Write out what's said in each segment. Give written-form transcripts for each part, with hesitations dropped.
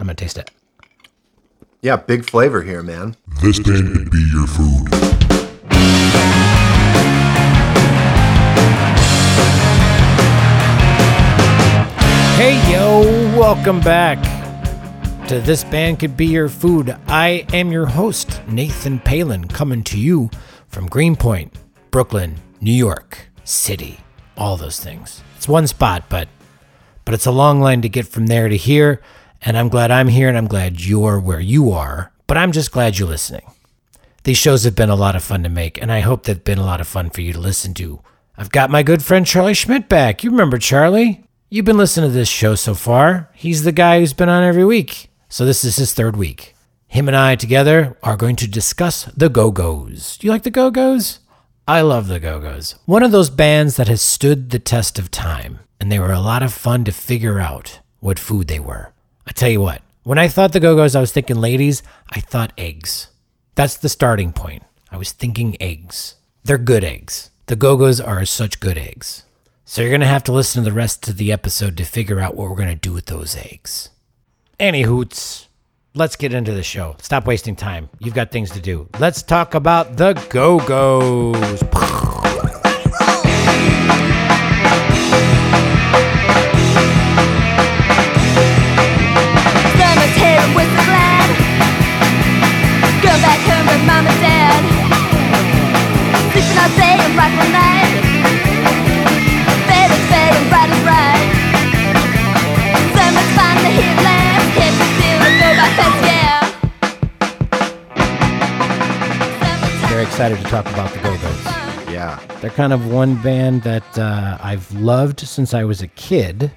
I'm going to taste it. Yeah, big flavor here, man. This can be your food. Hey, yo, welcome back to This Band Could Be Your Food. I am your host, Nathan Palin, coming to you from Greenpoint, Brooklyn, New York City, all those things. It's one spot, but it's a long line to get from there to here, and I'm glad I'm here, and I'm glad you're where you are, but I'm just glad you're listening. These shows have been a lot of fun to make, and I hope they've been a lot of fun for you to listen to. I've got my good friend Charlie Schmidt back. You remember Charlie? You've been listening to this show so far. He's the guy who's been on every week. So this is his third week. Him and I together are going to discuss the Go-Go's. Do you like the Go-Go's? I love the Go-Go's. One of those bands that has stood the test of time. And they were a lot of fun to figure out what food they were. I tell you what, when I thought the Go-Go's, I was thinking ladies. I thought eggs. That's the starting point. I was thinking eggs. They're good eggs. The Go-Go's are such good eggs. So you're going to have to listen to the rest of the episode to figure out what we're going to do with those eggs. Anywhoots, let's get into the show. Stop wasting time. You've got things to do. Let's talk about the Go-Go's. Grandma's hair was the plan. Go back home with mom and dad. Sleeping all day and rock all night. Very excited to talk about the Go-Go's. Yeah. They're kind of one band that I've loved since I was a kid,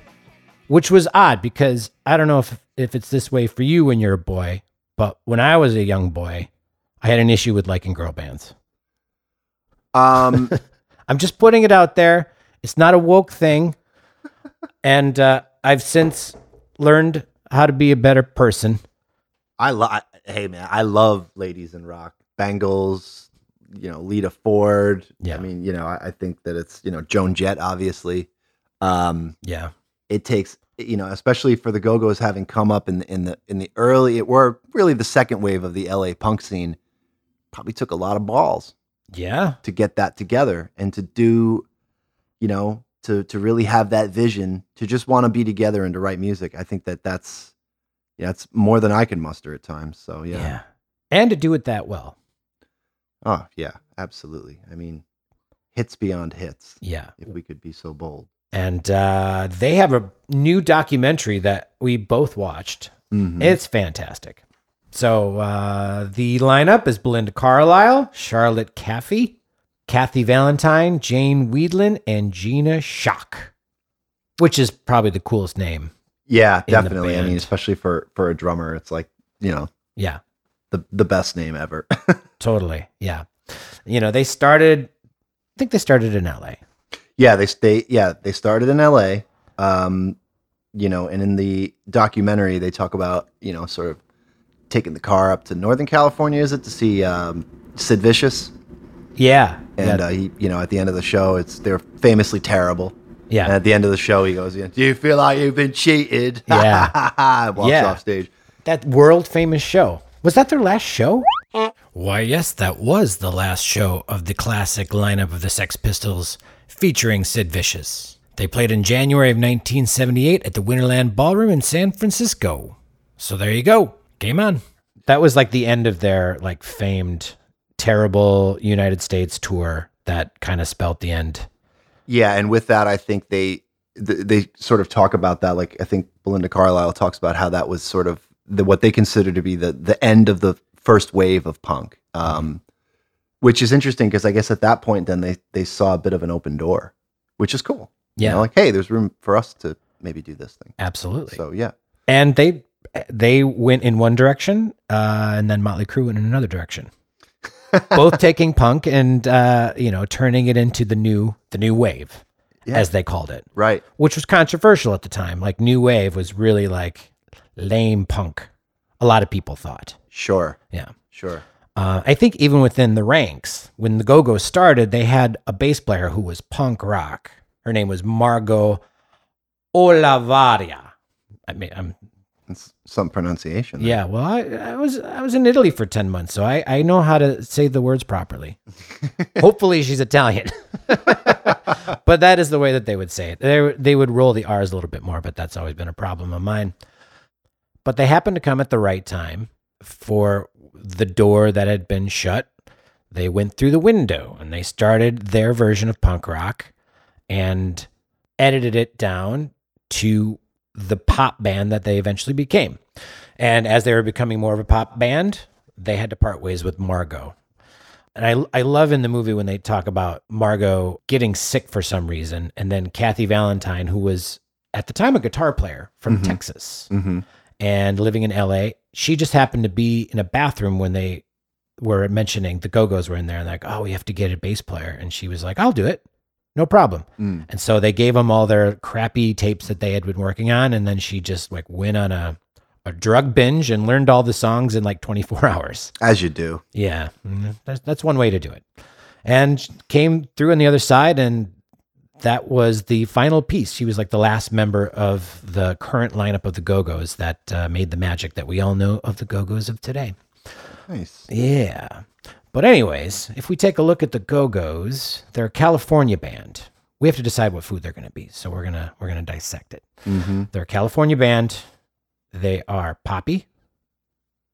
which was odd because I don't know if it's this way for you when you're a boy, but when I was a young boy, I had an issue with liking girl bands. I'm just putting it out there. It's not a woke thing. And I've since learned how to be a better person. Hey man, I love ladies in rock. Bangles, Lita Ford. Yeah. I mean, I think that it's, Joan Jett, obviously. Yeah. It takes, especially for the Go-Go's having come up in the early, were really the second wave of the LA punk scene, probably took a lot of balls. Yeah. To get that together and to do, to really have that vision, to just want to be together and to write music. I think that's more than I can muster at times. So, yeah. Yeah. And to do it that well. Oh, yeah, absolutely. I mean, hits beyond hits. Yeah. If we could be so bold. And they have a new documentary that we both watched. Mm-hmm. It's fantastic. So the lineup is Belinda Carlisle, Charlotte Caffey, Kathy Valentine, Jane Wiedlin, and Gina Schock, which is probably the coolest name. Yeah, definitely. I mean, especially for a drummer, it's like, Yeah. The best name ever. Totally. Yeah. They started in LA. Yeah. They started in LA. And in the documentary, they talk about, sort of taking the car up to Northern California. Is it to see, Sid Vicious? Yeah. And, he, at the end of the show, they're famously terrible. Yeah. And at the end of the show, he goes, do you feel like you've been cheated? Yeah. Walks off stage. That world famous show. Was that their last show? Why, yes, that was the last show of the classic lineup of the Sex Pistols featuring Sid Vicious. They played in January of 1978 at the Winterland Ballroom in San Francisco. So there you go. Game on. That was like the end of their famed, terrible United States tour that kind of spelt the end. Yeah, and with that, I think they sort of talk about that. I think Belinda Carlisle talks about how that was sort of what they consider to be the end of the first wave of punk, which is interesting because I guess at that point then they saw a bit of an open door, which is cool. Yeah, hey, there's room for us to maybe do this thing. Absolutely. So yeah, and they went in one direction, and then Motley Crue went in another direction, both taking punk and turning it into the new wave, as they called it, right? Which was controversial at the time. New wave was really lame punk, a lot of people thought. Sure. Yeah. Sure. I think even within the ranks, when the Go-Go's started, they had a bass player who was punk rock. Her name was Margot Olavarria. I mean, I'm It's some pronunciation there. Yeah, well, I was in Italy for 10 months, so I know how to say the words properly. Hopefully she's Italian. But that is the way that they would say it. They would roll the R's a little bit more, but that's always been a problem of mine. But they happened to come at the right time for the door that had been shut. They went through the window and they started their version of punk rock and edited it down to the pop band that they eventually became. And as they were becoming more of a pop band, they had to part ways with Margot. And I love in the movie when they talk about Margot getting sick for some reason. And then Kathy Valentine, who was at the time a guitar player from Texas and living in LA, she just happened to be in a bathroom when they were mentioning the Go-Go's were in there and like, oh, we have to get a bass player. And she was like, I'll do it. No problem. Mm. And so they gave them all their crappy tapes that they had been working on. And then she just like went on a drug binge and learned all the songs in like 24 hours. As you do. Yeah. That's one way to do it. And came through on the other side. And that was the final piece. She was like the last member of the current lineup of the Go-Go's that made the magic that we all know of the Go-Go's of today. Nice. Yeah. But anyways, if we take a look at the Go-Go's, they're a California band. We have to decide what food they're going to be, so we're gonna dissect it. Mm-hmm. They're a California band. They are poppy,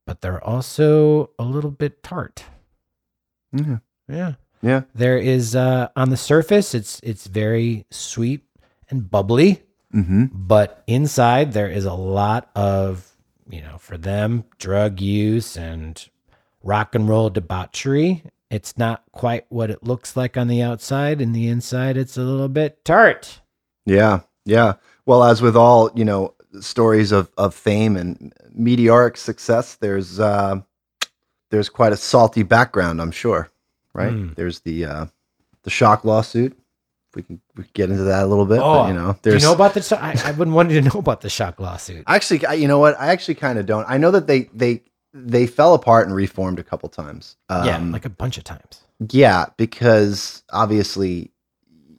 but they're also a little bit tart. Mm-hmm. Yeah, yeah. There is on the surface, it's very sweet and bubbly, but inside there is a lot of, you know, for them, drug use and rock and roll debauchery. It's not quite what it looks like on the outside. In the inside, it's a little bit tart. Yeah, yeah. Well, as with all, you know, stories of fame and meteoric success, there's quite a salty background, I'm sure, right? Mm. There's the Schock lawsuit. We can get into that a little bit. Oh, but, you know, do you know about the? I've been wanting to know about the Schock lawsuit. Actually, you know what? I actually kind of don't. I know that they fell apart and reformed a couple times. Yeah, like a bunch of times. Yeah, because obviously,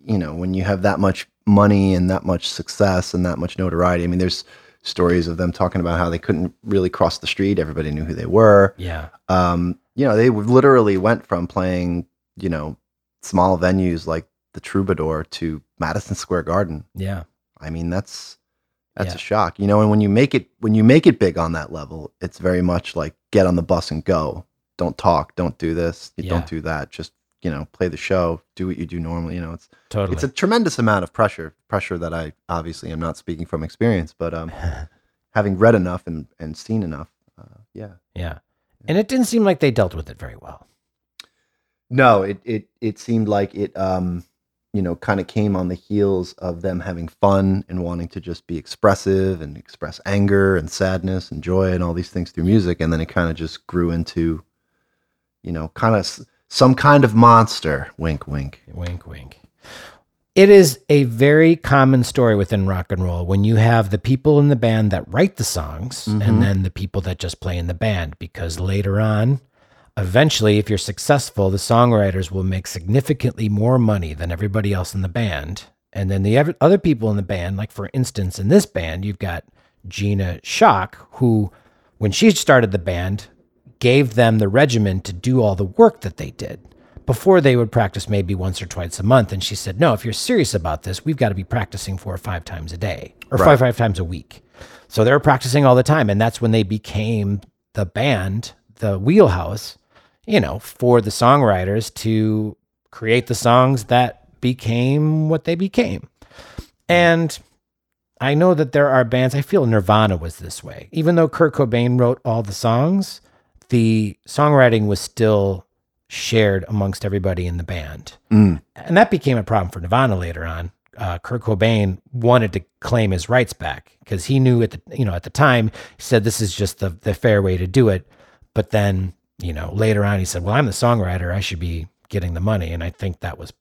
you know, when you have that much money and that much success and that much notoriety, I mean, there's stories of them talking about how they couldn't really cross the street. Everybody knew who they were. Yeah. You know, they literally went from playing, you know, small venues like the Troubadour to Madison Square Garden. Yeah. I mean, that's a shock, you know, and when you make it big on that level, it's very much like get on the bus and go. Don't talk, don't do this, don't do that. Just, you know, play the show, do what you do normally. You know, it's totally, it's a tremendous amount of pressure that I obviously am not speaking from experience, but having read enough and seen enough. Yeah. And it didn't seem like they dealt with it very well. No, it seemed like it, you know, kind of came on the heels of them having fun and wanting to just be expressive and express anger and sadness and joy and all these things through music. And then it kind of just grew into, you know, kind of some kind of monster. Wink, wink. Wink, wink. It is a very common story within rock and roll when you have the people in the band that write the songs and then the people that just play in the band, because later on, eventually, if you're successful, the songwriters will make significantly more money than everybody else in the band. And then the other people in the band, like for instance, in this band, you've got Gina Schock, who, when she started the band, gave them the regimen to do all the work that they did. Before, they would practice maybe once or twice a month. And she said, no, if you're serious about this, we've got to be practicing 4 or 5 times a day, or right. five times a week. So they were practicing all the time. And that's when they became the band, the wheelhouse, you know, for the songwriters to create the songs that became what they became. And I know that there are bands, I feel Nirvana was this way. Even though Kurt Cobain wrote all the songs, the songwriting was still shared amongst everybody in the band. Mm. And that became a problem for Nirvana later on. Kurt Cobain wanted to claim his rights back because he knew at the time, he said, this is just the fair way to do it. But then, you know, later on, he said, well, I'm the songwriter. I should be getting the money. And I think that was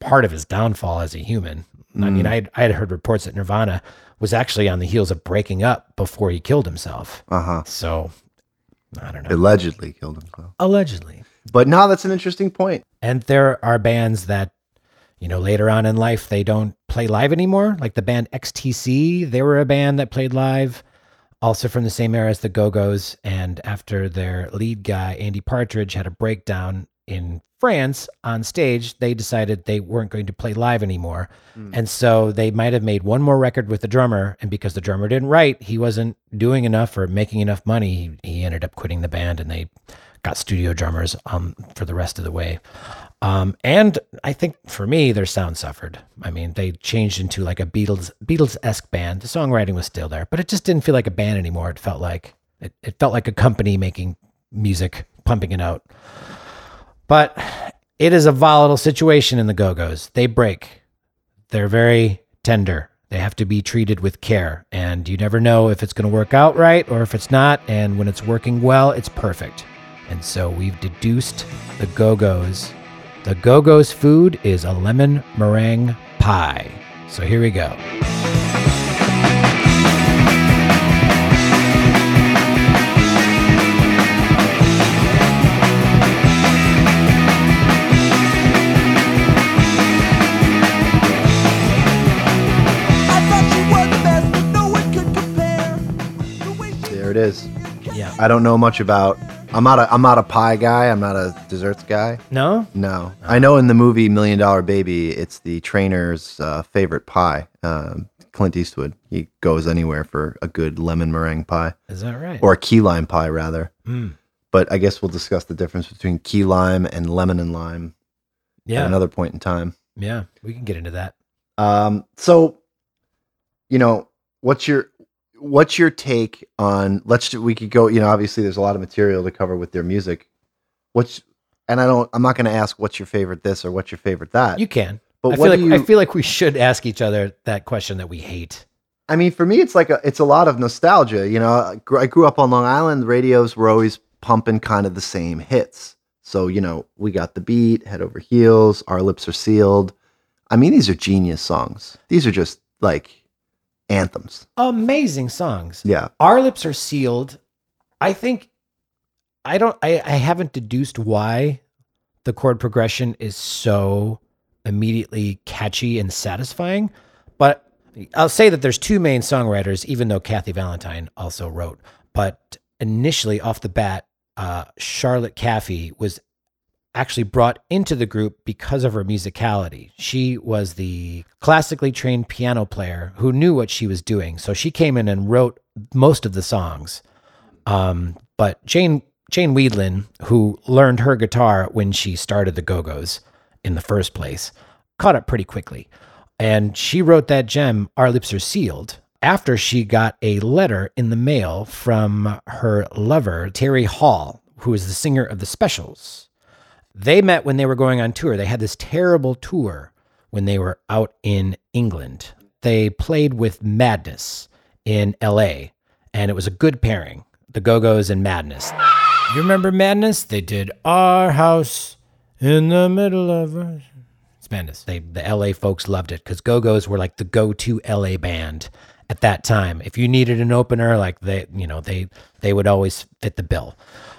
part of his downfall as a human. Mm. I mean, I had heard reports that Nirvana was actually on the heels of breaking up before he killed himself. Uh-huh. So, I don't know. Allegedly killed himself. Allegedly. But now that's an interesting point. And there are bands that, you know, later on in life, they don't play live anymore. Like the band XTC, they were a band that played live. Also from the same era as the Go-Go's, and after their lead guy, Andy Partridge, had a breakdown in France on stage, they decided they weren't going to play live anymore. Mm. And so they might have made one more record with the drummer, and because the drummer didn't write, he wasn't doing enough or making enough money, he ended up quitting the band, and they got studio drummers for the rest of the way. And I think for me, their sound suffered. I mean, they changed into like a Beatles-esque band. The songwriting was still there, but it just didn't feel like a band anymore. It felt like a company making music, pumping it out. But it is a volatile situation in the Go-Go's. They break. They're very tender. They have to be treated with care, and you never know if it's going to work out right or if it's not. And when it's working well, it's perfect. And so we've deduced the Go-Go's. The Go-Go's food is a lemon meringue pie. So here we go. There it is. Yeah. I don't know much about... I'm not a pie guy. I'm not a desserts guy. No? No. I know in the movie $1 Million Baby, it's the trainer's favorite pie. Clint Eastwood. He goes anywhere for a good lemon meringue pie. Is that right? Or a key lime pie, rather. Mm. But I guess we'll discuss the difference between key lime and lemon and lime at another point in time. Yeah, we can get into that. So, you know, what's your take on, we could go, you know, obviously there's a lot of material to cover with their music. I'm not going to ask what's your favorite this or what's your favorite that. You can, but I feel like we should ask each other that question that we hate. I mean, for me, it's like it's a lot of nostalgia. You know, I grew up on Long Island. Radios were always pumping kind of the same hits. So, you know, we got The Beat, Head Over Heels, Our Lips Are Sealed. I mean, these are genius songs. These are just like anthems, amazing songs. Yeah, Our Lips Are Sealed. I think I haven't deduced why the chord progression is so immediately catchy and satisfying, but I'll say that there's two main songwriters, even though Kathy Valentine also wrote. But initially, off the bat, Charlotte Caffey was actually brought into the group because of her musicality. She was the classically trained piano player who knew what she was doing. So she came in and wrote most of the songs. But Jane Wiedlin, who learned her guitar when she started the Go-Go's in the first place, caught up pretty quickly. And she wrote that gem, Our Lips Are Sealed, after she got a letter in the mail from her lover, Terry Hall, who is the singer of the Specials. They met when they were going on tour. They had this terrible tour when they were out in England. They played with Madness in LA, and it was a good pairing, the Go-Go's and Madness. You remember Madness? They did Our House in the Middle of Us. It's Madness. The LA folks loved it because Go-Go's were like the go-to LA band at that time. If you needed an opener, like they would always fit the bill.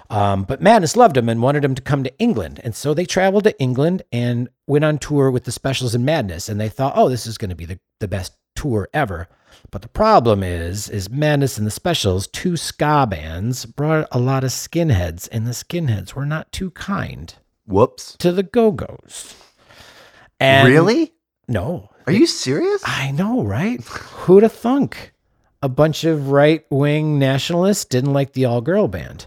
But Madness loved him and wanted him to come to England. And so they traveled to England and went on tour with the Specials and Madness. And they thought, oh, this is going to be the best tour ever. But the problem is Madness and the Specials, two ska bands, brought a lot of skinheads. And the skinheads were not too kind. Whoops. To the Go-Go's. And really? No. Are you serious? I know, right? Who'd have thunk? A bunch of right-wing nationalists didn't like the all-girl band.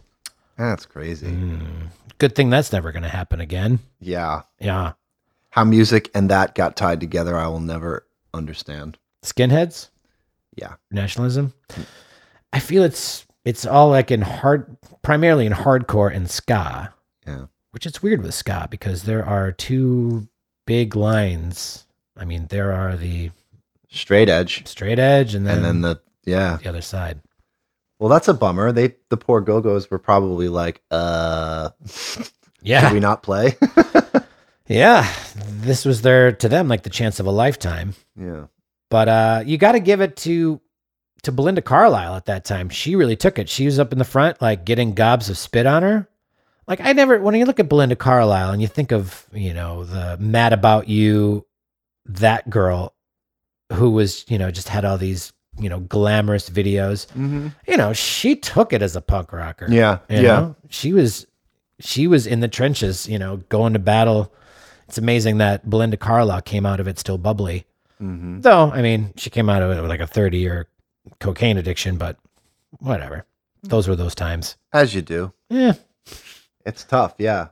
That's crazy. Mm. Good thing that's never going to happen again. Yeah. Yeah. How music and that got tied together, I will never understand. Skinheads? Yeah. Nationalism? I feel it's all like primarily in hardcore and ska. Yeah. Which it's weird with ska because there are two big lines. I mean, there are the... Straight edge. And then the other side. Well, that's a bummer. The poor Go-Go's were probably like, should we not play? Yeah. This was like the chance of a lifetime. Yeah. But you got to give it to Belinda Carlisle at that time. She really took it. She was up in the front, like getting gobs of spit on her. Like when you look at Belinda Carlisle and you think of, you know, the Mad About You, that girl who was, you know, just had all these you know, glamorous videos. Mm-hmm. You know, she took it as a punk rocker. Yeah. You know? She was in the trenches, you know, going to battle. It's amazing that Belinda Carlisle came out of it still bubbly. Mm-hmm. Though, I mean, she came out of it with like a 30-year cocaine addiction, but whatever. Those were those times. As you do. Yeah. It's tough. Yeah.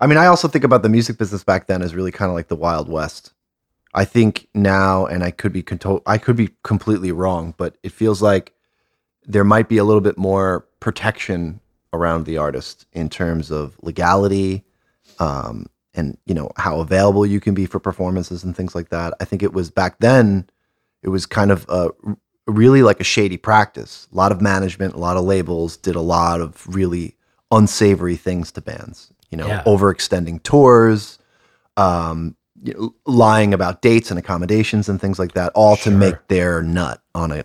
I mean, I also think about the music business back then as really kind of like the Wild West. I think now, and I could be completely wrong, but it feels like there might be a little bit more protection around the artist in terms of legality, and you know, how available you can be for performances and things like that. I think it was back then, it was kind of really like a shady practice. A lot of management, a lot of labels did a lot of really unsavory things to bands, you know, overextending tours, you know, lying about dates and accommodations and things like that, all to make their nut on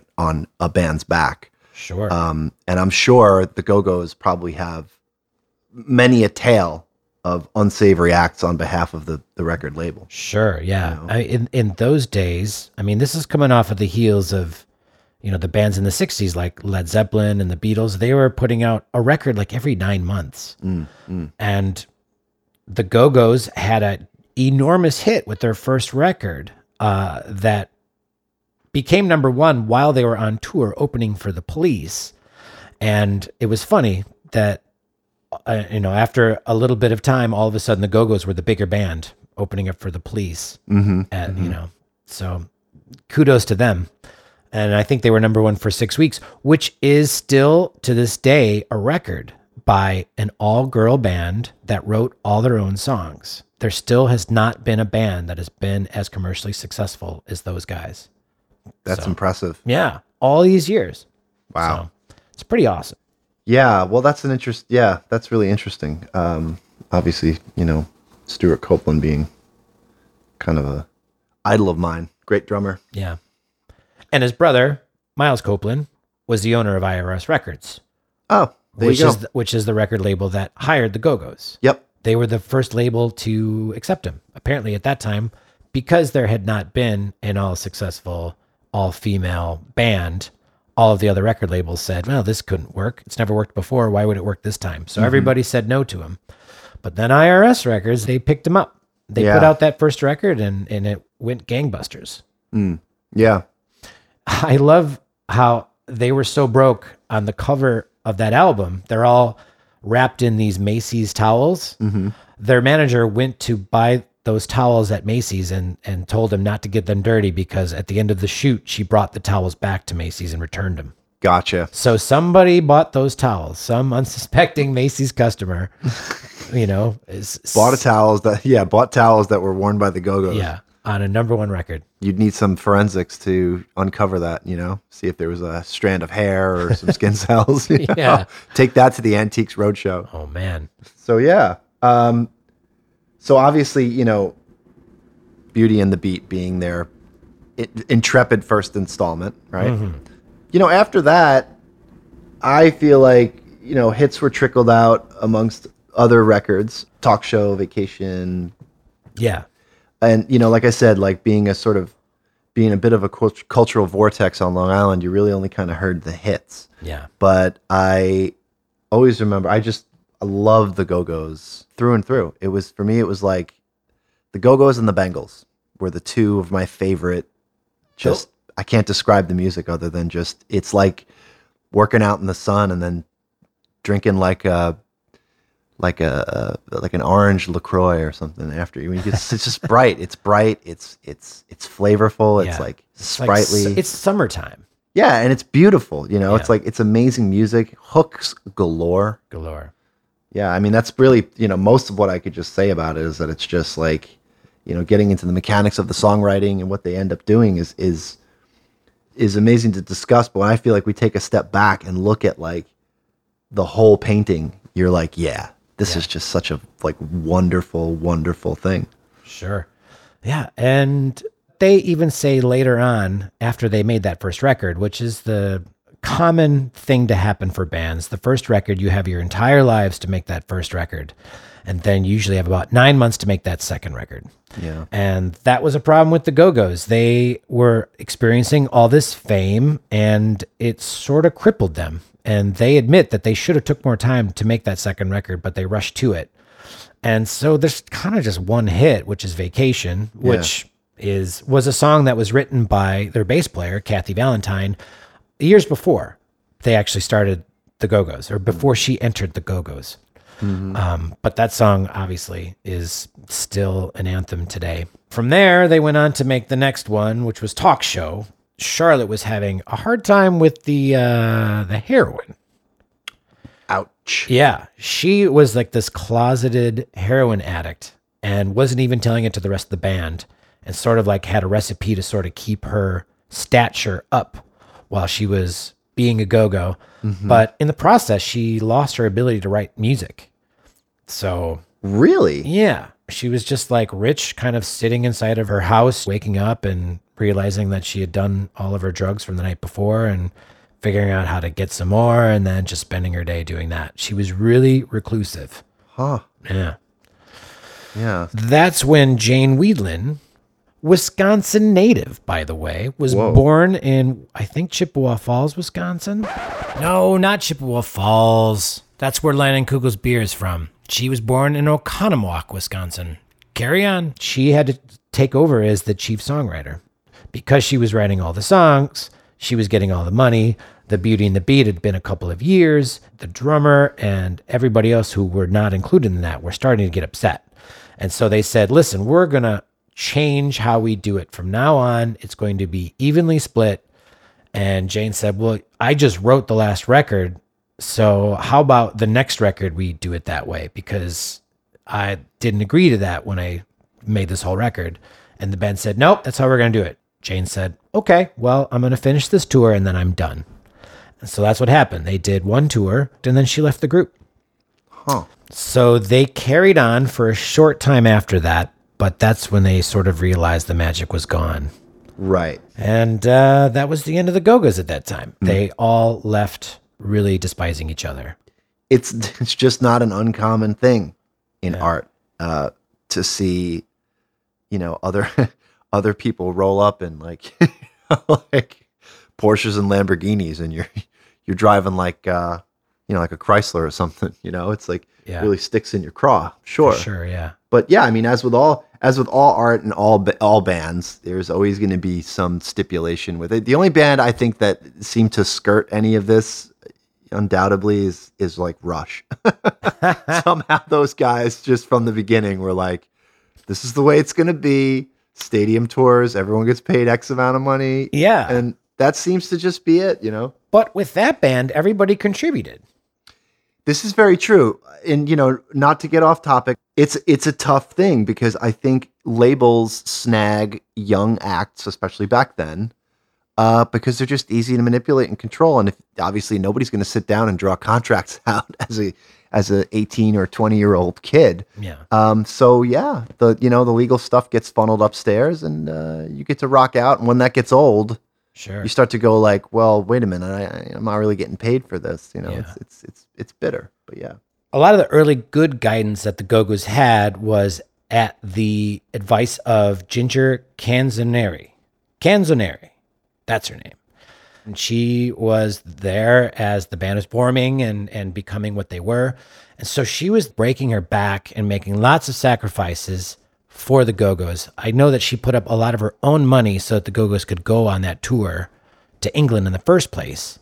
a band's back. Sure. And I'm sure the Go-Go's probably have many a tale of unsavory acts on behalf of the record label. Sure. Yeah. You know? In those days, I mean, this is coming off of the heels of, you know, the bands in the 60s, like Led Zeppelin and the Beatles. They were putting out a record like every 9 months. And the Go-Go's had a enormous hit with their first record that became number one while they were on tour opening for the Police. And it was funny that, you know, after a little bit of time, all of a sudden the Go-Go's were the bigger band opening up for the Police. You know, so kudos to them. And I think they were number one for 6 weeks, which is still to this day a record by an all-girl band that wrote all their own songs. There still has not been a band that has been as commercially successful as those guys. That's impressive. Yeah. All these years. Wow. So, it's pretty awesome. Yeah. Well, that's an interest. Yeah. That's really interesting. Obviously, you know, Stuart Copeland being kind of a idol of mine, great drummer. Yeah. And his brother, Miles Copeland, was the owner of IRS Records. Oh, there you go. Which is the record label that hired the Go-Go's. Yep. They were the first label to accept him, apparently, at that time, because there had not been an all-successful, all-female band. All of the other record labels said, well, this couldn't work. It's never worked before. Why would it work this time? So everybody said no to him. But then IRS Records, they picked him up. They put out that first record, and it went gangbusters. Yeah. I love how they were so broke on the cover of that album. They're all wrapped in these Macy's towels. Their manager went to buy those towels at Macy's and told him not to get them dirty, because at the end of the shoot, she brought the towels back to Macy's and returned them. Gotcha. So somebody bought those towels, some unsuspecting Macy's customer, you know, bought towels that were worn by the Go-Go's. Yeah. On a number one record. You'd need some forensics to uncover that, you know, see if there was a strand of hair or some skin cells. You know? Yeah. Take that to the Antiques Roadshow. Oh, man. So, yeah. So, obviously, you know, Beauty and the Beat being their intrepid first installment, right? You know, after that, I feel like, you know, hits were trickled out amongst other records. Talk Show, Vacation. Yeah. And, you know, like I said, like being a bit of a cultural vortex on Long Island, you really only kind of heard the hits. Yeah. But I always remember, I loved the Go-Go's through and through. It was, for me, it was like the Go-Go's and the Bangles were the two of my favorite. Just, I can't describe the music other than just, it's like working out in the sun and then drinking like an orange LaCroix or something after. I mean, it's just bright. It's bright. It's flavorful. It's like sprightly. It's summertime. Yeah, and it's beautiful. You know, it's like, it's amazing music. Hooks galore. Yeah, I mean, that's really, you know, most of what I could just say about it is that it's just like, you know, getting into the mechanics of the songwriting and what they end up doing is amazing to discuss. But when I feel like we take a step back and look at like the whole painting, you're like, yeah. This is just such a like wonderful, wonderful thing. Sure. Yeah. And they even say later on, after they made that first record, which is the common thing to happen for bands. The first record, you have your entire lives to make that first record. And then you usually have about 9 months to make that second record. Yeah. And that was a problem with the Go-Go's. They were experiencing all this fame and it sort of crippled them. And they admit that they should have took more time to make that second record, but they rushed to it. And so there's kind of just one hit, which is Vacation, which was a song that was written by their bass player, Kathy Valentine, years before they actually started the Go-Go's, or before she entered the Go-Go's. Mm-hmm. But that song obviously is still an anthem today. From there, they went on to make the next one, which was Talk Show. Charlotte was having a hard time with the heroin. Ouch. Yeah. She was like this closeted heroin addict and wasn't even telling it to the rest of the band, and sort of like had a recipe to sort of keep her stature up while she was being a go-go. Mm-hmm. But in the process, she lost her ability to write music. So really? Yeah. She was just like rich, kind of sitting inside of her house, waking up and realizing that she had done all of her drugs from the night before and figuring out how to get some more, and then just spending her day doing that. She was really reclusive. Huh. Yeah. Yeah. That's when Jane Wiedlin, Wisconsin native, by the way, was born in, I think, Chippewa Falls, Wisconsin. No, not Chippewa Falls. That's where Lennon Kugel's beer is from. She was born in Oconomowoc, Wisconsin. Carry on. She had to take over as the chief songwriter because she was writing all the songs. She was getting all the money. The Beauty and the Beat had been a couple of years. The drummer and everybody else who were not included in that were starting to get upset. And so they said, listen, we're going to change how we do it from now on. It's going to be evenly split. And Jane said, well, I just wrote the last record, so how about the next record we do it that way, because I didn't agree to that when I made this whole record. And the band said, nope, that's how we're going to do it. Jane said, okay, well, I'm going to finish this tour and then I'm done. And so that's what happened. They did one tour and then she left the group. Huh. So they carried on for a short time after that, but that's when they sort of realized the magic was gone. Right. And that was the end of the Go-Go's at that time. Mm-hmm. They all left really despising each other. It's just not an uncommon thing in art to see, you know, other people roll up in like like Porsches and Lamborghinis, and you're driving like you know, like a Chrysler or something, you know. It's like really sticks in your craw. Sure. For sure, yeah. But yeah, I mean, as with all art and all bands, there's always going to be some stipulation with it. The only band I think that seemed to skirt any of this, undoubtedly, is like Rush. Somehow those guys just from the beginning were like, this is the way it's going to be. Stadium tours, everyone gets paid X amount of money. Yeah. And that seems to just be it, you know. But with that band, everybody contributed. This is very true. And, you know, not to get off topic, it's a tough thing because I think labels snag young acts, especially back then, because they're just easy to manipulate and control. And if, obviously nobody's going to sit down and draw contracts out as a 18 or 20-year-old kid. Yeah. So yeah, the legal stuff gets funneled upstairs and you get to rock out. And when that gets old, sure, you start to go like, well, wait a minute, I'm not really getting paid for this. You know, it's bitter, but yeah. A lot of the early good guidance that the Go-Go's had was at the advice of Ginger Canzonieri. Canzonieri, that's her name. And she was there as the band was forming and becoming what they were. And so she was breaking her back and making lots of sacrifices for the Go-Go's. I know that she put up a lot of her own money so that the Go-Go's could go on that tour to England in the first place.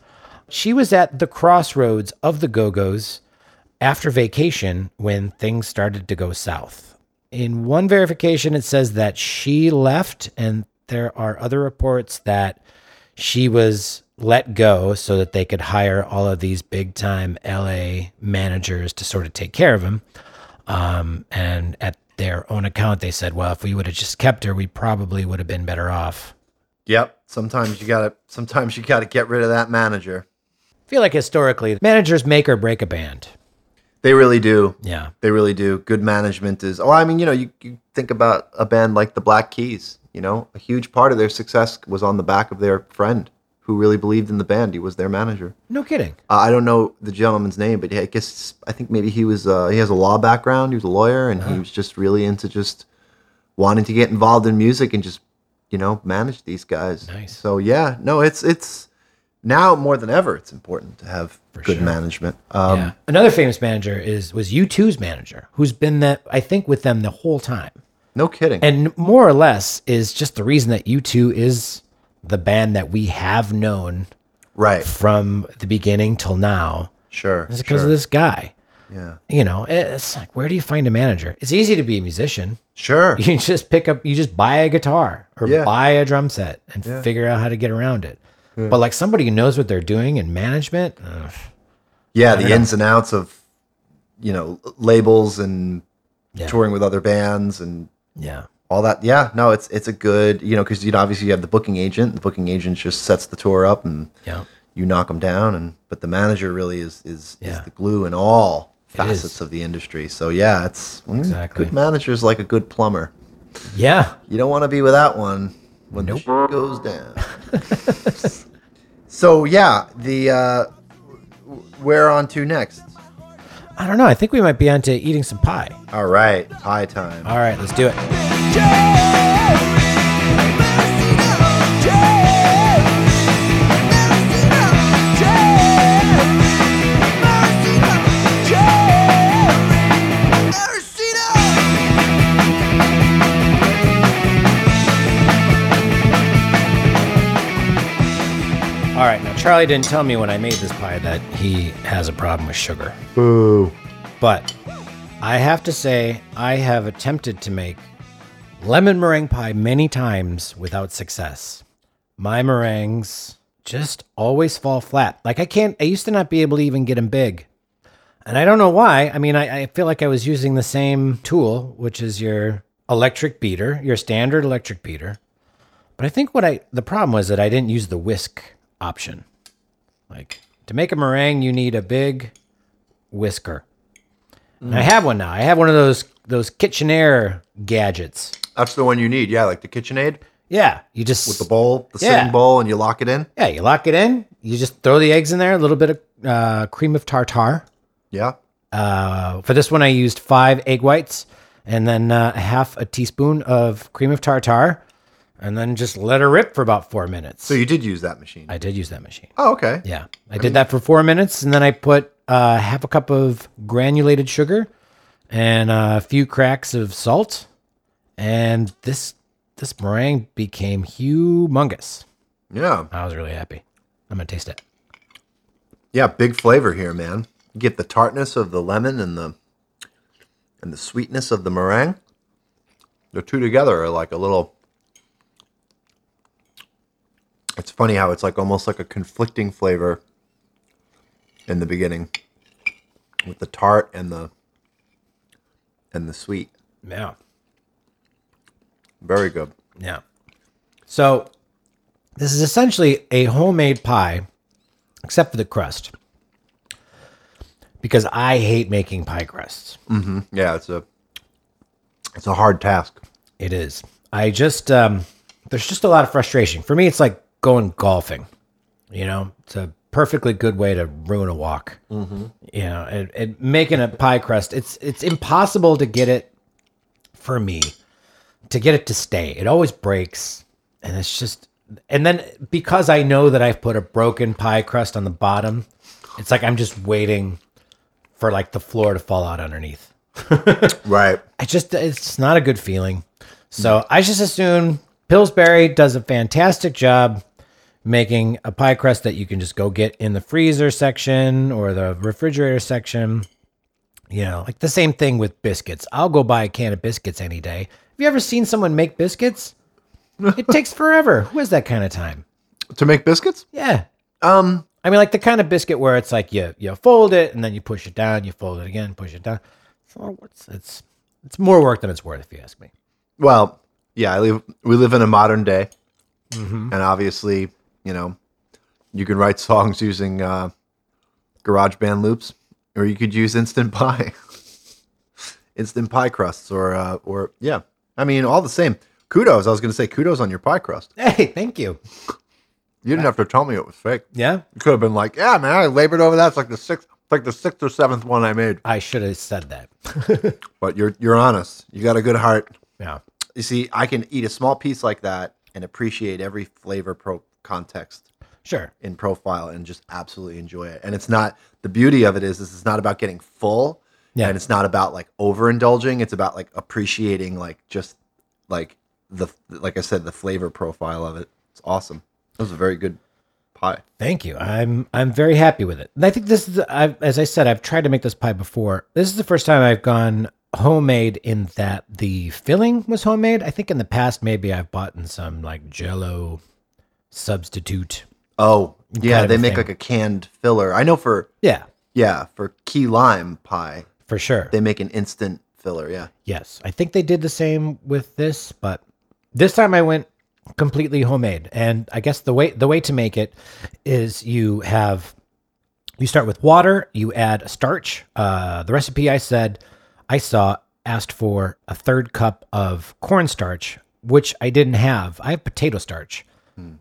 She was at the crossroads of the Go-Go's after Vacation, when things started to go south. In one verification, it says that she left, and there are other reports that she was let go so that they could hire all of these big-time LA managers to sort of take care of him. And at their own account, they said, well, if we would have just kept her, we probably would have been better off. Yep. Sometimes you gotta get rid of that manager. I feel like historically, managers make or break a band. They really do. Yeah. They really do. Good management is... Oh, I mean, you know, you think about a band like the Black Keys, you know, a huge part of their success was on the back of their friend who really believed in the band. He was their manager. No kidding. I don't know the gentleman's name, but I think maybe he was. He has a law background. He was a lawyer, and he was just really into just wanting to get involved in music and just, you know, manage these guys. Nice. So yeah, no, it's now more than ever, it's important to have good management. Yeah. Another famous manager was U2's manager, who's been with them the whole time. No kidding. And more or less is just the reason that U2 is the band that we have known from the beginning till now. Sure. It's because of this guy. Yeah. You know, it's like, where do you find a manager? It's easy to be a musician. Sure. You just buy a guitar or buy a drum set and figure out how to get around it. Yeah. But like somebody who knows what they're doing in management. The ins and outs of, you know, labels and touring with other bands and all that. Yeah. No, it's a good, you know, because obviously you have the booking agent. The booking agent just sets the tour up and you knock them down. But the manager really is the glue in all facets of the industry. So yeah, it's exactly. Good manager is like a good plumber. Yeah. You don't want to be without one when the shit goes down. So yeah, we're on to next. I don't know. I think we might be on to eating some pie. All right. Pie time. All right, let's do it. All right, now Charlie didn't tell me when I made this pie that he has a problem with sugar. Boo. But I have to say, I have attempted to make lemon meringue pie many times without success. My meringues just always fall flat. Like I used to not be able to even get them big. And I don't know why. I mean, I feel like I was using the same tool, which is your electric beater, your standard electric beater. But I think the problem was that I didn't use the whisk option. Like to make a meringue, you need a big whisker. And I have one now. I have one of those KitchenAid gadgets. That's the one you need. Yeah, like the KitchenAid. Yeah, you just with the bowl, the sitting bowl, and you lock it in. Yeah, you lock it in. You just throw the eggs in there. A little bit of cream of tartar. Yeah. For this one, I used 5 egg whites, and then half a teaspoon of cream of tartar. And then just let her rip for about 4 minutes. So you did use that machine. I did use that machine. Oh, okay. Yeah. I did that for 4 minutes, and then I put half a cup of granulated sugar and a few cracks of salt. And this meringue became humongous. Yeah. I was really happy. I'm going to taste it. Yeah, big flavor here, man. You get the tartness of the lemon and the sweetness of the meringue. The two together are like a little... It's funny how it's like almost like a conflicting flavor in the beginning with the tart and the sweet. Yeah. Very good. Yeah. So this is essentially a homemade pie, except for the crust, because I hate making pie crusts. Mm-hmm. Yeah, it's a hard task. It is. I just there's just a lot of frustration for me. It's like going golfing, you know, it's a perfectly good way to ruin a walk. Mm-hmm. You know, and making a pie crust, it's impossible to get it for me to get it to stay. It always breaks, and it's just. And then because I know that I've put a broken pie crust on the bottom, it's like I'm just waiting for like the floor to fall out underneath. Right. It's not a good feeling. So I just assume Pillsbury does a fantastic job making a pie crust that you can just go get in the freezer section or the refrigerator section. You know, like the same thing with biscuits. I'll go buy a can of biscuits any day. Have you ever seen someone make biscuits? It takes forever. Who has that kind of time to make biscuits? Yeah. I mean, like the kind of biscuit where it's like you fold it and then you push it down, you fold it again, push it down. So it's more work than it's worth, if you ask me. Well, yeah, we live in a modern day, and obviously, you know, you can write songs using GarageBand loops, or you could use instant pie crusts, or yeah. I mean, all the same. Kudos. I was going to say kudos on your pie crust. Hey, thank you. You didn't have to tell me it was fake. Yeah, you could have been like, "Yeah, man, I labored over that. It's like the sixth or seventh one I made." I should have said that. But you're honest. You got a good heart. Yeah. You see, I can eat a small piece like that and appreciate every flavor context. Sure. In profile and just absolutely enjoy it. And it's not, the beauty of it is it's not about getting full. Yeah. And it's not about like overindulging. It's about like appreciating like just like the, like I said, the flavor profile of it. It's awesome. It was a very good pie. Thank you. I'm very happy with it. And I think this is, as I said, I've tried to make this pie before. This is the first time I've gone homemade in that the filling was homemade. I think in the past, maybe I've bought in some like Jell-O substitute. Oh, yeah. They make like a canned filler. I know for, yeah, for key lime pie. For sure. They make an instant filler. Yeah. Yes. I think they did the same with this, but this time I went completely homemade. And I guess the way to make it is you start with water, you add starch. The recipe I asked for a third cup of cornstarch, which I didn't have. I have potato starch.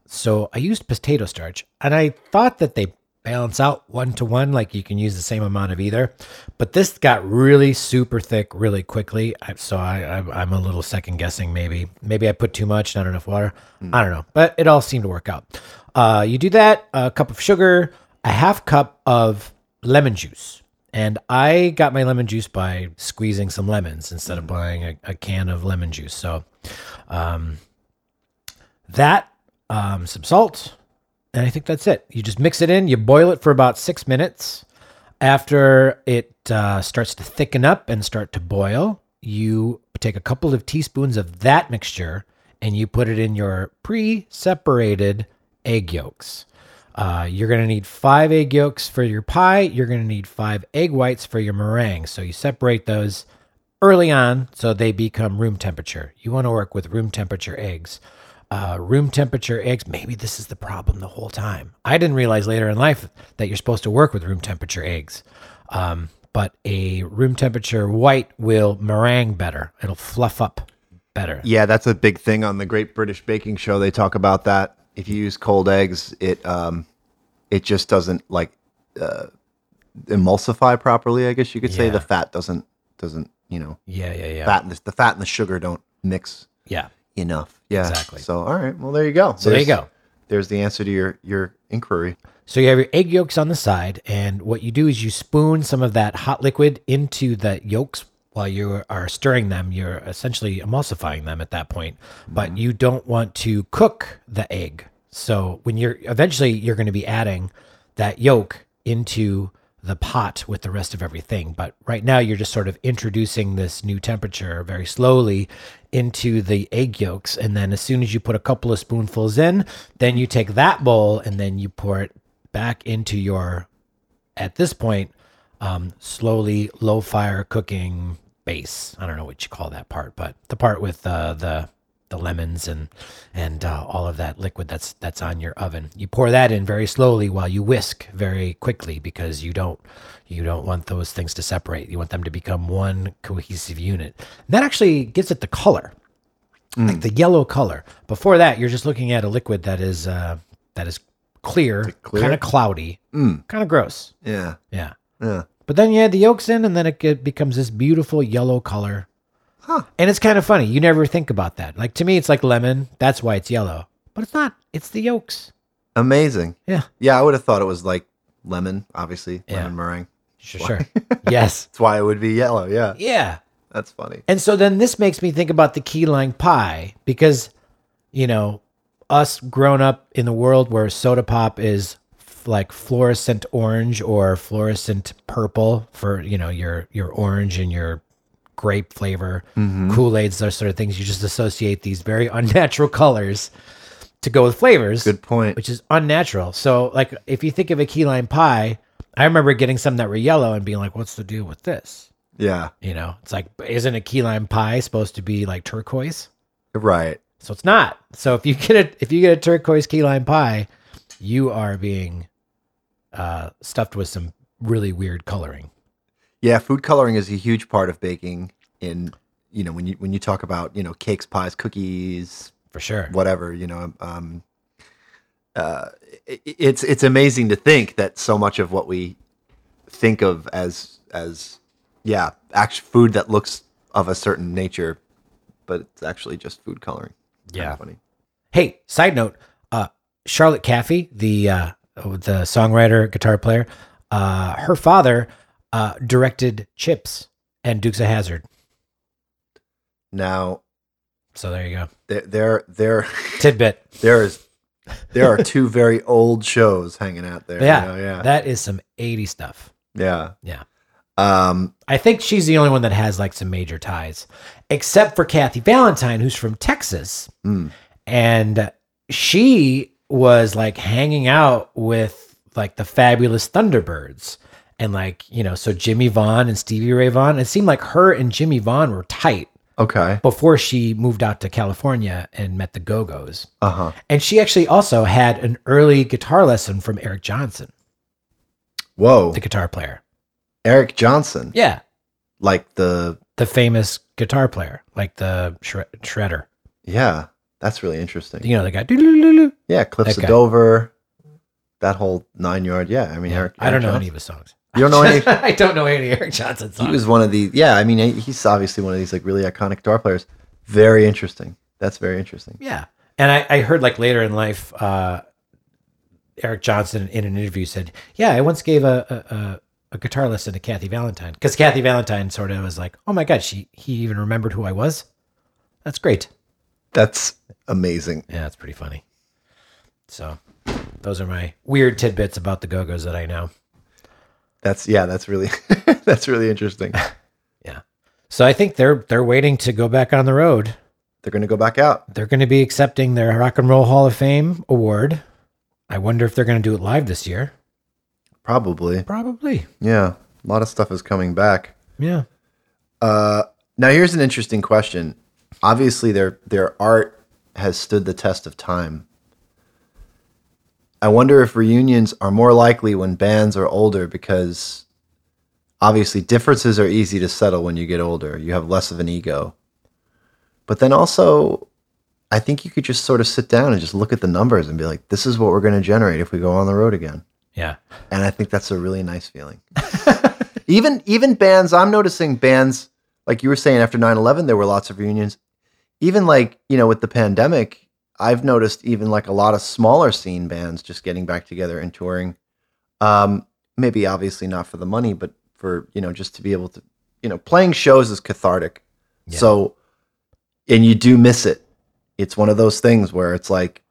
So I used potato starch, and I thought that they balance out 1-to-1, like you can use the same amount of either. But this got really super thick really quickly, so I'm a little second guessing. Maybe I put too much, not enough water. I don't know, but it all seemed to work out. You do that, a cup of sugar, a half cup of lemon juice. And I got my lemon juice by squeezing some lemons instead of buying a can of lemon juice. So some salt, and I think that's it. You just mix it in. You boil it for about 6 minutes. After it starts to thicken up and start to boil, you take a couple of teaspoons of that mixture and you put it in your pre-separated egg yolks. You're going to need 5 egg yolks for your pie. You're going to need 5 egg whites for your meringue. So you separate those early on so they become room temperature. You want to work with room temperature eggs. Room temperature eggs, maybe this is the problem the whole time. I didn't realize later in life that you're supposed to work with room temperature eggs. But a room temperature white will meringue better. It'll fluff up better. Yeah, that's a big thing on the Great British Baking Show. They talk about that. If you use cold eggs, it just doesn't like emulsify properly, I guess you could say. The fat doesn't, you know. Yeah. The fat and the sugar don't mix. Yeah. Enough. Yeah, exactly. So, all right. Well, there you go. So there you go. There's the answer to your inquiry. So you have your egg yolks on the side, and what you do is you spoon some of that hot liquid into the yolks while you are stirring them. You're essentially emulsifying them at that point, but you don't want to cook the egg. So when you're going to be adding that yolk into the pot with the rest of everything. But right now you're just sort of introducing this new temperature very slowly into the egg yolks. And then as soon as you put a couple of spoonfuls in, then you take that bowl and then you pour it back into your, at this point, slowly low fire cooking base. I don't know what you call that part, but the part with the lemons and all of that liquid that's on your oven. You pour that in very slowly while you whisk very quickly, because you don't want those things to separate. You want them to become one cohesive unit. And that actually gives it the color, like the yellow color. Before that, you're just looking at a liquid that is clear? Kind of cloudy, kind of gross. Yeah. But then you add the yolks in, and then it becomes this beautiful yellow color. Huh. And it's kind of funny. You never think about that. Like, to me, it's like lemon. That's why it's yellow. But it's not. It's the yolks. Amazing. Yeah. Yeah, I would have thought it was like lemon, obviously. Yeah. Lemon meringue. Sure. Yes. That's why it would be yellow. Yeah. Yeah. That's funny. And so then this makes me think about the key lime pie, because, you know, us grown up in the world where soda pop is like fluorescent orange or fluorescent purple for, you know, your orange and your grape flavor, Kool-Aids, those sort of things. You just associate these very unnatural colors to go with flavors. Good point. Which is unnatural. So, like, if you think of a key lime pie, I remember getting some that were yellow and being like, what's the deal with this? Yeah. You know, it's like, isn't a key lime pie supposed to be like turquoise? Right. So it's not. So if you get a turquoise key lime pie, you are being stuffed with some really weird coloring. Yeah, food coloring is a huge part of baking. In, you know, when you talk about, you know, cakes, pies, cookies, for sure, whatever, you know, it's amazing to think that so much of what we think of as actual food that looks of a certain nature, but it's actually just food coloring. Yeah. Kind of funny. Hey, side note, Charlotte Caffey, the songwriter, guitar player, her father directed Chips and Dukes of Hazzard. Now, so there you go. There tidbit. There are two very old shows hanging out there. Yeah, you know? Yeah. That is some 80s stuff. Yeah, yeah. I think she's the only one that has like some major ties, except for Kathy Valentine, who's from Texas, and she was like hanging out with like the Fabulous Thunderbirds, and like, you know, so Jimmy Vaughn and Stevie Ray Vaughan. It seemed like her and Jimmy Vaughn were tight. Okay. Before she moved out to California and met the Go-Go's. Uh-huh. And she actually also had an early guitar lesson from Eric Johnson. Whoa. The guitar player. Eric Johnson? Yeah. Like the famous guitar player, like the shredder. Yeah. That's really interesting. You know, the guy. Yeah, Cliffs of Dover, that whole 9 yard. Yeah, I mean, yeah. Eric I don't know Johnson. Any of his songs. You don't know any? I don't know any Eric Johnson songs. He was one of the, yeah, I mean, he's obviously one of these like really iconic guitar players. Very interesting. That's very interesting. Yeah. And I heard like later in life, Eric Johnson in an interview said, yeah, I once gave a guitar lesson to Kathy Valentine. Because Kathy Valentine sort of was like, oh my God, he even remembered who I was. That's great. That's amazing. Yeah, that's pretty funny. So those are my weird tidbits about the Go-Go's that I know. That's really that's really interesting. Yeah. So I think they're waiting to go back on the road. They're going to go back out. They're going to be accepting their Rock and Roll Hall of Fame award. I wonder if they're going to do it live this year. Probably. Yeah. A lot of stuff is coming back. Yeah. Now here's an interesting question. Obviously their art has stood the test of time. I wonder if reunions are more likely when bands are older, because obviously differences are easy to settle when you get older. You have less of an ego. But then also, I think you could just sort of sit down and just look at the numbers and be like, this is what we're going to generate if we go on the road again. Yeah. And I think that's a really nice feeling. Even bands, I'm noticing bands, like you were saying, after 9/11, there were lots of reunions. Even like, you know, with the pandemic, I've noticed even like a lot of smaller scene bands just getting back together and touring. Maybe obviously not for the money, but for, you know, just to be able to, you know, playing shows is cathartic. Yeah. So, and you do miss it. It's one of those things where it's like,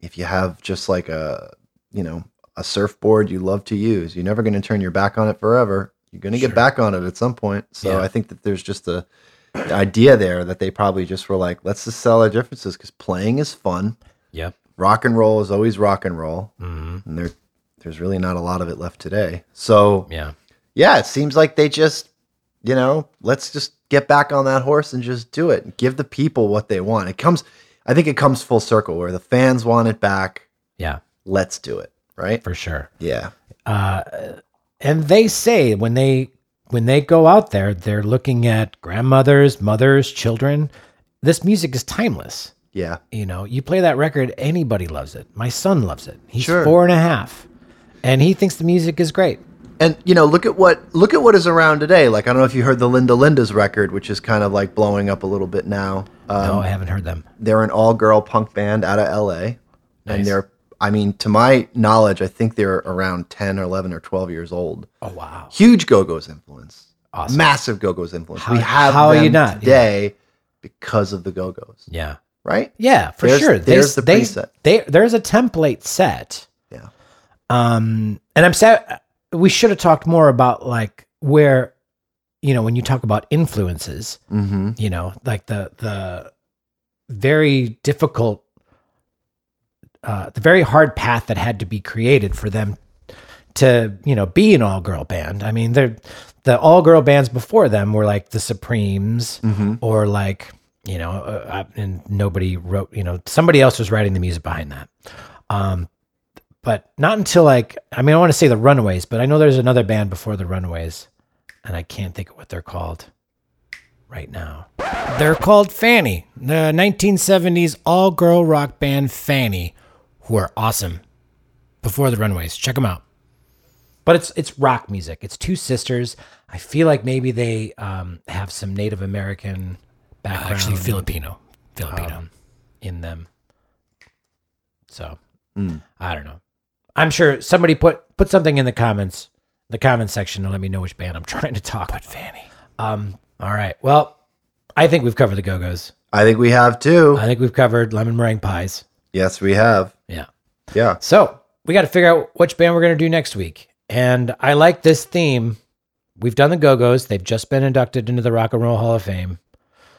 if you have just like a, you know, a surfboard you love to use, you're never going to turn your back on it forever. You're going to get back on it at some point. So yeah. I think that there's just the idea there that they probably just were like, let's just sell our differences because playing is fun. Yep. Rock and roll is always rock and roll. Mm-hmm. And there's really not a lot of it left today. So yeah, it seems like they just, you know, let's just get back on that horse and just do it. Give the people what they want. I think it comes full circle where the fans want it back. Yeah. Let's do it. Right. For sure. Yeah. And they say when they go out there, they're looking at grandmothers, mothers, children. This music is timeless. Yeah. You know, you play that record, anybody loves it. My son loves it. He's 4.5, and he thinks the music is great. And, you know, look at what is around today. Like, I don't know if you heard the Linda's record, which is kind of like blowing up a little bit now. No, I haven't heard them. They're an all-girl punk band out of L.A. Nice. And they're, I mean, to my knowledge, I think they're around 10 or 11 or 12 years old. Oh, wow. Huge Go-Go's influence. Awesome. Massive Go-Go's influence. How them are you not? Today because of the Go-Go's. Yeah. Right? Yeah, for sure. There's the preset. There's a template set. Yeah. And I'm sad. We should have talked more about like where, you know, when you talk about influences, mm-hmm. you know, like the very difficult, the very hard path that had to be created for them to, you know, be an all-girl band. I mean, the all-girl bands before them were like the Supremes mm-hmm. or like, you know, and nobody wrote, you know, somebody else was writing the music behind that. But not until like, I mean, I want to say the Runaways, but I know there's another band before the Runaways and I can't think of what they're called right now. They're called Fanny, the 1970s all-girl rock band Fanny. who are awesome before the Runaways. Check them out. But it's rock music. It's two sisters. I feel like maybe they have some Native American background. Actually, Filipino in them. So I don't know. I'm sure somebody put something in the comments section and let me know which band I'm trying to talk about. Fanny. All right. Well, I think we've covered the Go-Go's. I think we have too. I think we've covered lemon meringue pies. Yes, we have. Yeah. Yeah. So we got to figure out which band we're going to do next week. And I like this theme. We've done the Go-Go's. They've just been inducted into the Rock and Roll Hall of Fame.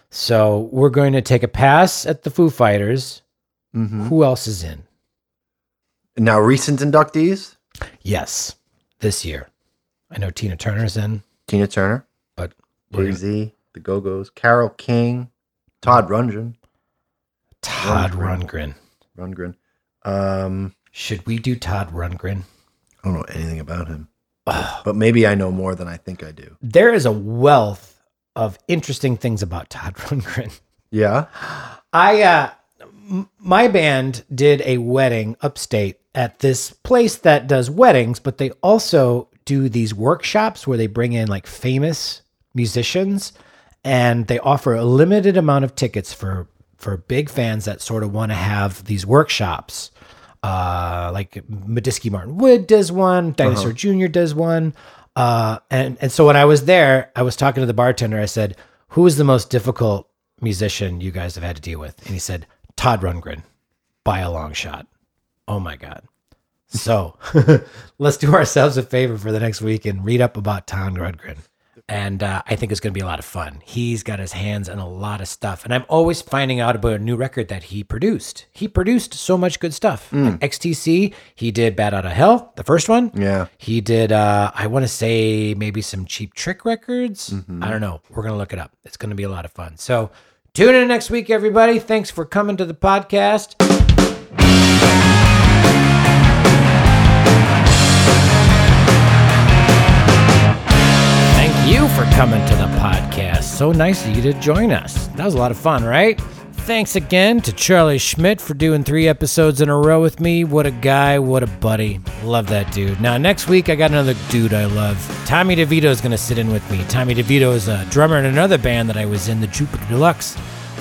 So we're going to take a pass at the Foo Fighters. Mm-hmm. Who else is in? Now, recent inductees? Yes, this year. I know Tina Turner's in. Tina Turner. But Breezy, the Go-Go's, Carole King, Todd Rundgren. Todd Rundgren. Should we do Todd Rundgren? I don't know anything about him. But maybe I know more than I think I do. There is a wealth of interesting things about Todd Rundgren. Yeah? My band did a wedding upstate at this place that does weddings, but they also do these workshops where they bring in like famous musicians and they offer a limited amount of tickets for big fans that sort of want to have these workshops. Like Medisky Martin Wood does one, Dinosaur Jr. does one. And so when I was there, I was talking to the bartender. I said, who is the most difficult musician you guys have had to deal with? And he said, Todd Rundgren, by a long shot. Oh my God. So let's do ourselves a favor for the next week and read up about Todd Rundgren. And I think it's going to be a lot of fun. He's got his hands on a lot of stuff. And I'm always finding out about a new record that he produced. He produced so much good stuff. Like XTC, he did Bad Out of Hell, the first one. Yeah. He did, I want to say, maybe some Cheap Trick records. Mm-hmm. I don't know. We're going to look it up. It's going to be a lot of fun. So tune in next week, everybody. Thanks for coming to the podcast. Thank you for coming to the podcast. So nice of you to join us. That was a lot of fun, right? Thanks again to Charlie Schmidt for doing 3 episodes in a row with me. What a guy, what a buddy. Love that dude. Now, next week, I got another dude I love. Tommy DeVito is going to sit in with me. Tommy DeVito is a drummer in another band that I was in, the Jupiter Deluxe.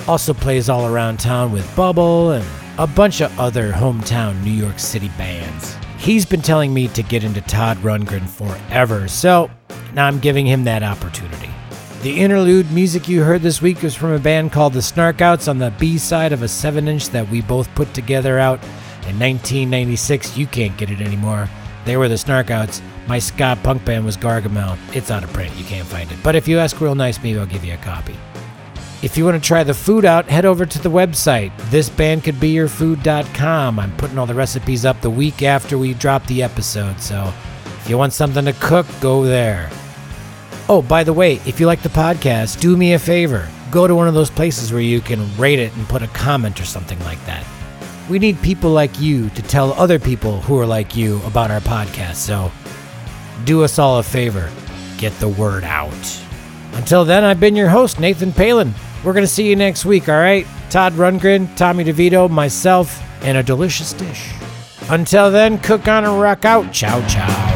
Also plays all around town with Bubble and a bunch of other hometown New York City bands. He's been telling me to get into Todd Rundgren forever, so now I'm giving him that opportunity. The interlude music you heard this week was from a band called the Snarkouts on the B-side of a 7-inch that we both put together out in 1996. You can't get it anymore. They were the Snarkouts. My ska punk band was Gargamel. It's out of print. You can't find it. But if you ask real nice, maybe I'll give you a copy. If you want to try the food out, head over to the website, thisbandcouldbeyourfood.com. I'm putting all the recipes up the week after we drop the episode, so if you want something to cook, go there. Oh, by the way, if you like the podcast, do me a favor. Go to one of those places where you can rate it and put a comment or something like that. We need people like you to tell other people who are like you about our podcast. So do us all a favor. Get the word out. Until then, I've been your host, Nathan Palin. We're going to see you next week, all right? Todd Rundgren, Tommy DeVito, myself, and a delicious dish. Until then, cook on and rock out. Ciao, ciao.